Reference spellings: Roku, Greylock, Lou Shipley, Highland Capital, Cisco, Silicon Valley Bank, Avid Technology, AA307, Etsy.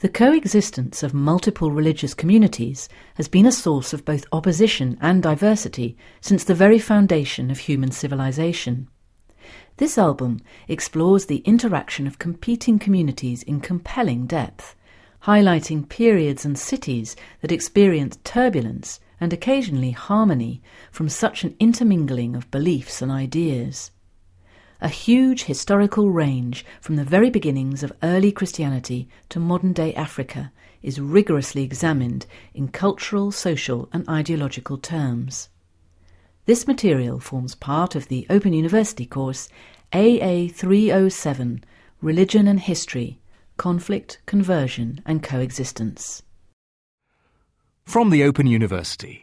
The coexistence of multiple religious communities has been a source of both opposition and diversity since the very foundation of human civilization. This album explores the interaction of competing communities in compelling depth, highlighting periods and cities that experience turbulence and occasionally harmony from such an intermingling of beliefs and ideas. A huge historical range from the very beginnings of early Christianity to modern-day Africa is rigorously examined in cultural, social and ideological terms. This material forms part of the Open University course AA307, Religion and History, Conflict, Conversion and Coexistence. From the Open University.